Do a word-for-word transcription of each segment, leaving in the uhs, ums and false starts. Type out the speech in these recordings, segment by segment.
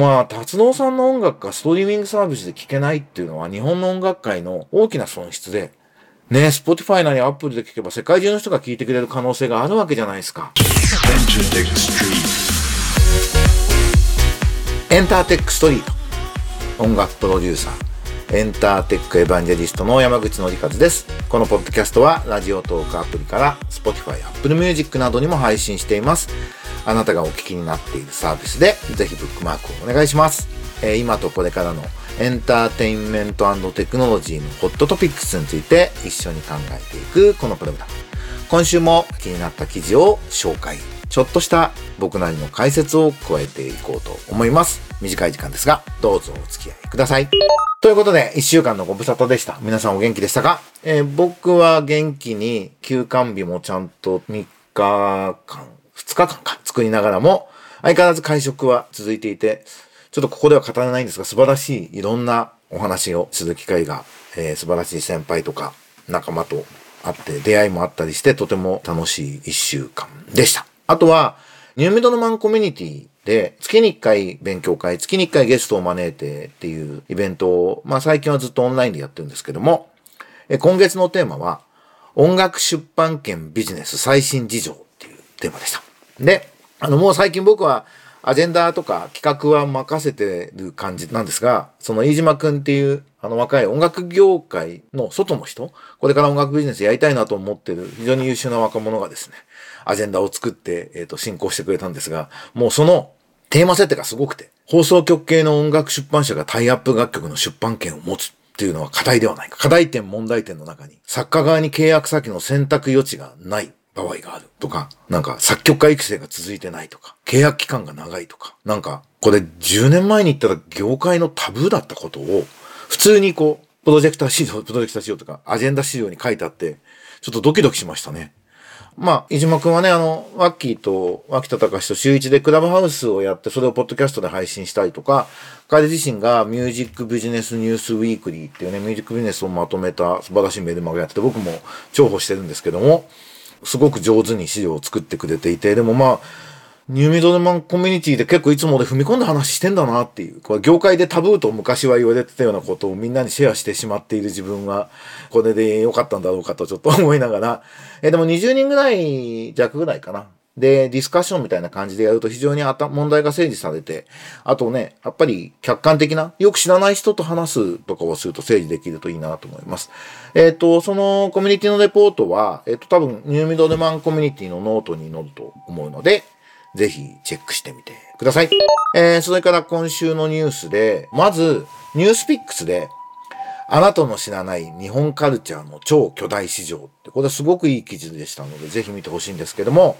まあ達郎さんの音楽がストリーミングサービスで聴けないっていうのは日本の音楽界の大きな損失でね、Spotify なり Apple で聴けば世界中の人が聴いてくれる可能性があるわけじゃないですか。エンターテックストリート、音楽プロデューサーエンターテックエヴァンジェリストの山口典和です。このポッドキャストはラジオトークアプリから Spotify、Apple Music などにも配信しています。あなたがお聞きになっているサービスでぜひブックマークをお願いします。えー、今とこれからのエンターテインメント&テクノロジーのホットトピックスについて一緒に考えていくこのプログラム。今週も気になった記事を紹介、ちょっとした僕なりの解説を加えていこうと思います。短い時間ですがどうぞお付き合いください。ということでいっしゅうかんのご無沙汰でした。皆さんお元気でしたか？えー、僕は元気に休館日もちゃんとみっかかんふつかかんか作りながらも相変わらず会食は続いていて、ちょっとここでは語らないんですが素晴らしいいろんなお話をする機会が、えー、素晴らしい先輩とか仲間と会って出会いもあったりしてとても楽しい一週間でした。あとはニューメドのマンコミュニティで月にいっかい勉強会、月にいっかいゲストを招いてっていうイベントをまあ最近はずっとオンラインでやってるんですけども、えー、今月のテーマは音楽出版権ビジネス最新事情っていうテーマでした。で、あのもう最近僕はアジェンダーとか企画は任せてる感じなんですが、その飯島くんっていうあの若い音楽業界の外の人、これから音楽ビジネスやりたいなと思ってる非常に優秀な若者がですね、アジェンダを作って、えーと、進行してくれたんですが、もうそのテーマ設定がすごくて、放送局系の音楽出版社がタイアップ楽曲の出版権を持つっていうのは課題ではないか。課題点問題点の中に作家側に契約先の選択余地がない場合があるとか、なんか作曲家育成が続いてないとか、契約期間が長いとか、なんかこれじゅうねんまえに言ったら業界のタブーだったことを普通にこうプロジェクター資料、プロジェクター資料とかアジェンダ資料に書いてあってちょっとドキドキしましたね。まあ飯島くんはね、あのワッキーと脇田隆と週一でクラブハウスをやって、それをポッドキャストで配信したりとか、彼自身がミュージックビジネスニュースウィークリーっていうね、ミュージックビジネスをまとめた素晴らしいメルマガやってて、僕も重宝してるんですけども、すごく上手に資料を作ってくれていて、でもまあ、ニューミドルマンコミュニティで結構いつもで踏み込んだ話してんだなっていう、これ業界でタブーと昔は言われてたようなことをみんなにシェアしてしまっている自分は、これで良かったんだろうかとちょっと思いながら、え、でもにじゅうにんぐらい弱ぐらいかな。で、ディスカッションみたいな感じでやると非常にあた問題が整理されて、あとね、やっぱり客観的な、よく知らない人と話すとかをすると整理できるといいなと思います。えっと、そのコミュニティのレポートは、えっと、多分、ニューミドルマンコミュニティのノートに載ると思うので、ぜひチェックしてみてください。えー、それから今週のニュースで、まず、ニュースピックスで、あなたの知らない日本カルチャーの超巨大市場って、これはすごくいい記事でしたので、ぜひ見てほしいんですけども、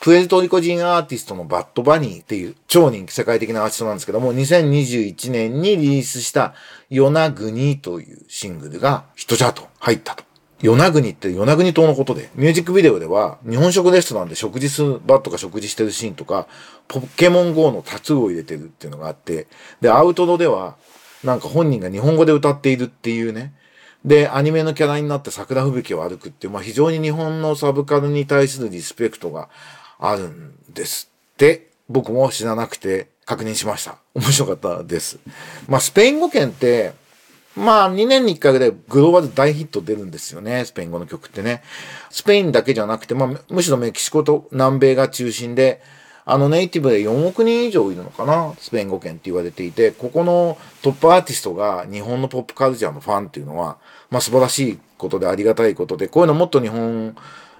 プエルトリコ人アーティストのバッドバニーっていう超人気世界的なアーティストなんですけども、にせんにじゅういちねんにリリースしたヨナグニというシングルがヒットチャート入ったと。ヨナグニってヨナグニ島のことで、ミュージックビデオでは日本食レストランで食事する、バッドが食事してるシーンとか、ポケモン ゴー のタトゥーを入れてるっていうのがあって、で、アウトドではなんか本人が日本語で歌っているっていうね、で、アニメのキャラになって桜吹雪を歩くっていう、まあ非常に日本のサブカルに対するリスペクトがあるんですって、僕も知らなくて確認しました。面白かったです。まあ、スペイン語圏って、まあ、にねんにいっかいぐらいグローバル大ヒット出るんですよね。スペイン語の曲ってね。スペインだけじゃなくて、まあ、むしろメキシコと南米が中心で、あのネイティブでよんおくにん以上いるのかな、スペイン語圏って言われていて、ここのトップアーティストが日本のポップカルチャーのファンっていうのは、まあ、素晴らしいことでありがたいことで、こういうのもっと日本、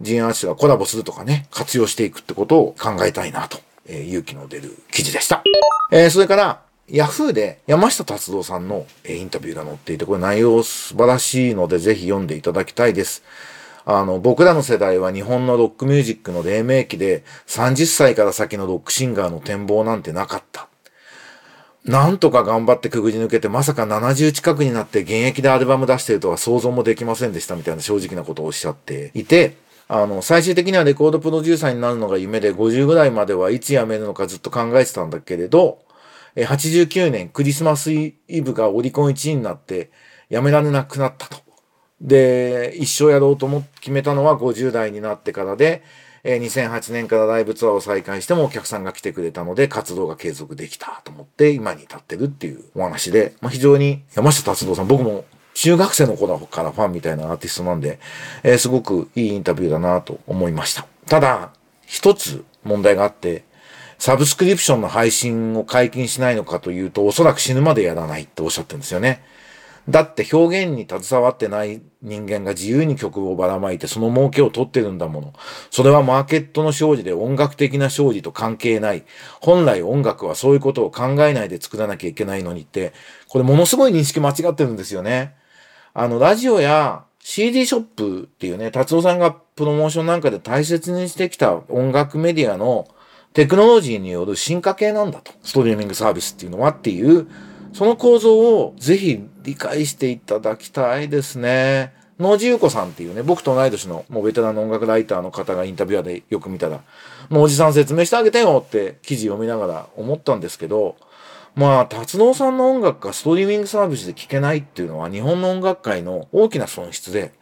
ジンアーシュがコラボするとかね、活用していくってことを考えたいなと、えー、勇気の出る記事でした。えー、それから、ヤフーで山下達郎さんの、えー、インタビューが載っていて、これ内容素晴らしいので、ぜひ読んでいただきたいです。あの、僕らの世代は日本のロックミュージックの黎明期で、さんじゅっさいから先のロックシンガーの展望なんてなかった。なんとか頑張ってくぐり抜けて、まさかななじゅう近くになって現役でアルバム出してるとは想像もできませんでしたみたいな正直なことをおっしゃっていて、あの、最終的にはレコードプロデューサーになるのが夢で、ごじゅうぐらいまではいつ辞めるのかずっと考えてたんだけれど、はちじゅうきゅうねんクリスマスイブがオリコンいちいになって辞められなくなったと。で、一生やろうとも決めたのはごじゅうだいになってからで、えー、にせんはちねんからライブツアーを再開してもお客さんが来てくれたので活動が継続できたと思って今に至ってるっていうお話で、まあ、非常に山下達郎さん、僕も中学生の頃からファンみたいなアーティストなんで、えー、すごくいいインタビューだなと思いました。ただ、一つ問題があって、サブスクリプションの配信を解禁しないのかというと、おそらく死ぬまでやらないっておっしゃってるんですよね。だって表現に携わってない人間が自由に曲をばらまいてその儲けを取ってるんだもの。それはマーケットの勝利で音楽的な勝利と関係ない。本来音楽はそういうことを考えないで作らなきゃいけないのにって、これものすごい認識間違ってるんですよね。あの、ラジオや シーディー ショップっていうね、達郎さんがプロモーションなんかで大切にしてきた音楽メディアのテクノロジーによる進化系なんだと。ストリーミングサービスっていうのはっていう、その構造をぜひ理解していただきたいですね。野地優子さんっていうね、僕と同い年のもうベテランの音楽ライターの方がインタビュアーでよく見たら、もうおじさん説明してあげてよって記事読みながら思ったんですけど、まあ、達郎さんの音楽がストリーミングサービスで聴けないっていうのは日本の音楽界の大きな損失で、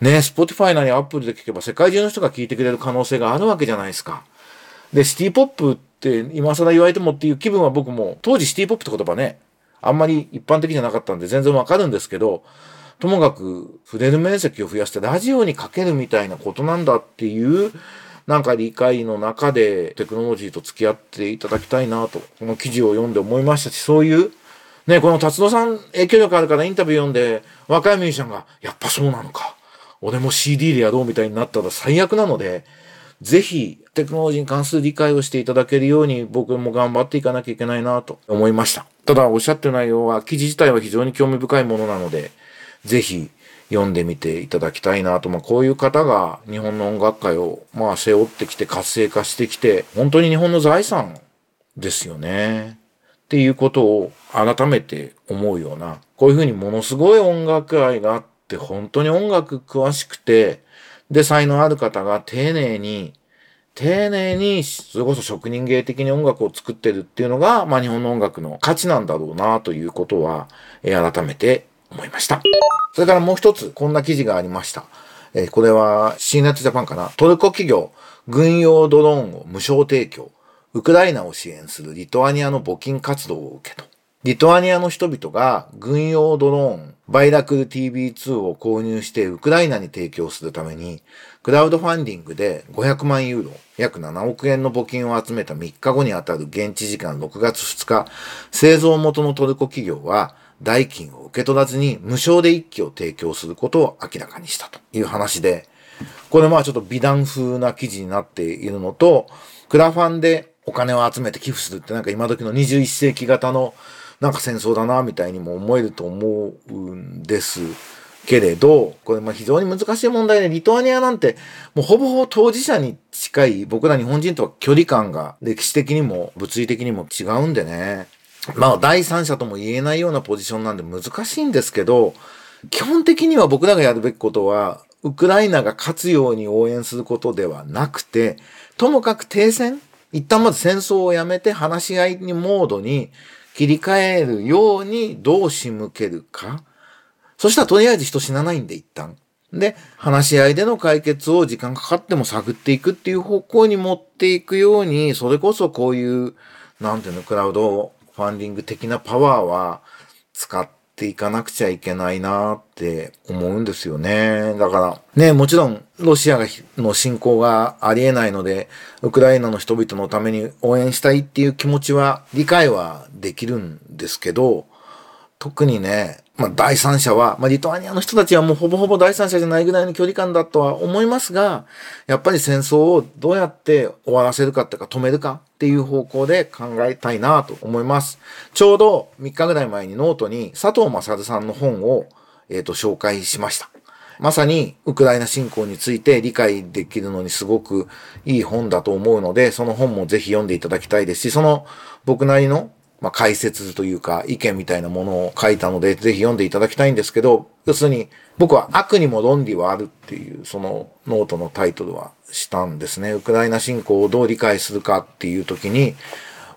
ね、Spotify なり Apple で聴けば世界中の人が聴いてくれる可能性があるわけじゃないですか。で、シティポップって今更言われてもっていう気分は僕も、当時シティポップって言葉ね、あんまり一般的じゃなかったんで全然わかるんですけど、ともかく触れる面積を増やしてラジオにかけるみたいなことなんだっていう、なんか理解の中でテクノロジーと付き合っていただきたいなと、この記事を読んで思いましたし、そういう、ね、この達郎さん影響力あるからインタビュー読んで、若いミュージシャンが、やっぱそうなのか、俺も シーディー でやろうみたいになったら最悪なので、ぜひテクノロジーに関する理解をしていただけるように僕も頑張っていかなきゃいけないなと思いました。ただおっしゃってる内容は記事自体は非常に興味深いものなので、ぜひ読んでみていただきたいなと、まあ、こういう方が日本の音楽界をまあ背負ってきて活性化してきて、本当に日本の財産ですよね。っていうことを改めて思うような、こういうふうにものすごい音楽愛があって、本当に音楽詳しくて、で、才能ある方が丁寧に、丁寧に、それこそ職人芸的に音楽を作ってるっていうのが、まあ日本の音楽の価値なんだろうなということは、えー、改めて思いました。それからもう一つ、こんな記事がありました。えー、これは シーネットジャパンかな。トルコ企業、軍用ドローンを無償提供。ウクライナを支援するリトアニアの募金活動を受けと。リトアニアの人々が軍用ドローン、バイラクル ティービーツー を購入してウクライナに提供するために、クラウドファンディングでごひゃくまんユーロ、約ななおくえんの募金を集めたみっかごにあたる現地時間ろくがつふつか、製造元のトルコ企業は代金を受け取らずに無償でいっきを提供することを明らかにしたという話で、これまあちょっと美談風な記事になっているのと、クラファンでお金を集めて寄付するってなんか今時のにじゅういっせいき型のなんか戦争だなみたいにも思えると思うんですけれど、これまあ非常に難しい問題で、リトアニアなんてもうほぼほぼ当事者に近い、僕ら日本人とは距離感が歴史的にも物理的にも違うんでね、まあ第三者とも言えないようなポジションなんで難しいんですけど、基本的には僕らがやるべきことはウクライナが勝つように応援することではなくて、ともかく停戦、一旦まず戦争をやめて話し合いにモードに切り替えるようにどう仕向けるか。そしたらとりあえず人死なないんで一旦。で、話し合いでの解決を時間かかっても探っていくっていう方向に持っていくように、それこそこういう、なんていうの、クラウドファンディング的なパワーは使っていかなくちゃいけないなって思うんですよね。だから、ね、もちろんロシアの侵攻がありえないので、ウクライナの人々のために応援したいっていう気持ちは、理解はできるんですけど、特にね、まあ第三者は、まあリトアニアの人たちはもうほぼほぼ第三者じゃないぐらいの距離感だとは思いますが、やっぱり戦争をどうやって終わらせるかっていうか止めるかっていう方向で考えたいなと思います。ちょうどみっかぐらい前にノートに佐藤勝さんの本を、えーと、紹介しました。まさにウクライナ侵攻について理解できるのにすごくいい本だと思うので、その本もぜひ読んでいただきたいですし、その僕なりのまあ、解説というか意見みたいなものを書いたので、ぜひ読んでいただきたいんですけど、要するに僕は悪にも論理はあるっていうそのノートのタイトルはしたんですね。ウクライナ侵攻をどう理解するかっていう時に、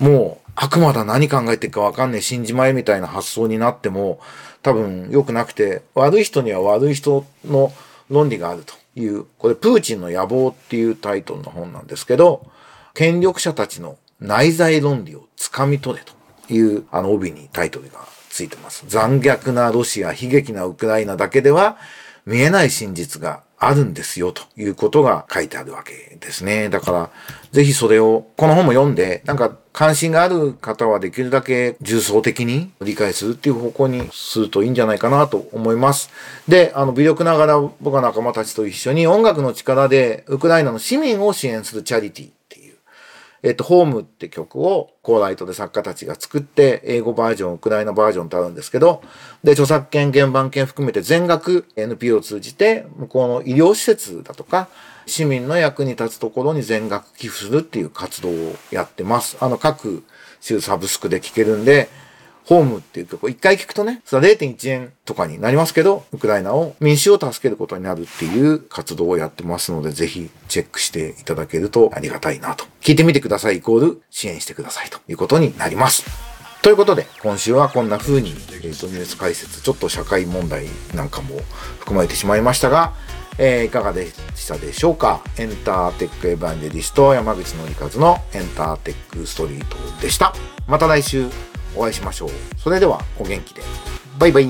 もう悪魔だ何考えてるかわかんねえ死んじまえみたいな発想になっても多分良くなくて、悪い人には悪い人の論理があると。いう、これプーチンの野望っていうタイトルの本なんですけど、権力者たちの内在論理をつかみ取れというあの帯にタイトルがついてます。残虐なロシア、悲劇なウクライナだけでは見えない真実があるんですよということが書いてあるわけですね。だからぜひそれをこの本も読んで、なんか関心がある方はできるだけ重層的に理解するっていう方向にするといいんじゃないかなと思います。で、あの微力ながら僕は仲間たちと一緒に音楽の力でウクライナの市民を支援するチャリティっていう、えっと、ホームって曲をコーライトで作家たちが作って、英語バージョン、ウクライナバージョンってあるんですけど、で、著作権、原版権含めて全額 エヌピーオー を通じて、向こうの医療施設だとか、市民の役に立つところに全額寄付するっていう活動をやってます。あの、各週サブスクで聴けるんで、ホームっていう曲を一回聴くとね、それは れいてんいちえんとかになりますけど、ウクライナを民衆を助けることになるっていう活動をやってますので、ぜひチェックしていただけるとありがたいなと。聴いてみてくださいイコール支援してくださいということになります。ということで、今週はこんな風に、えーと、ニュース解説、ちょっと社会問題なんかも含まれてしまいましたが、えー、いかがでしたでしょうか。エンターテックエヴァンジェリスト、山口紀一のエンターテックストリートでした。また来週お会いしましょう。それではお元気で。バイバイ。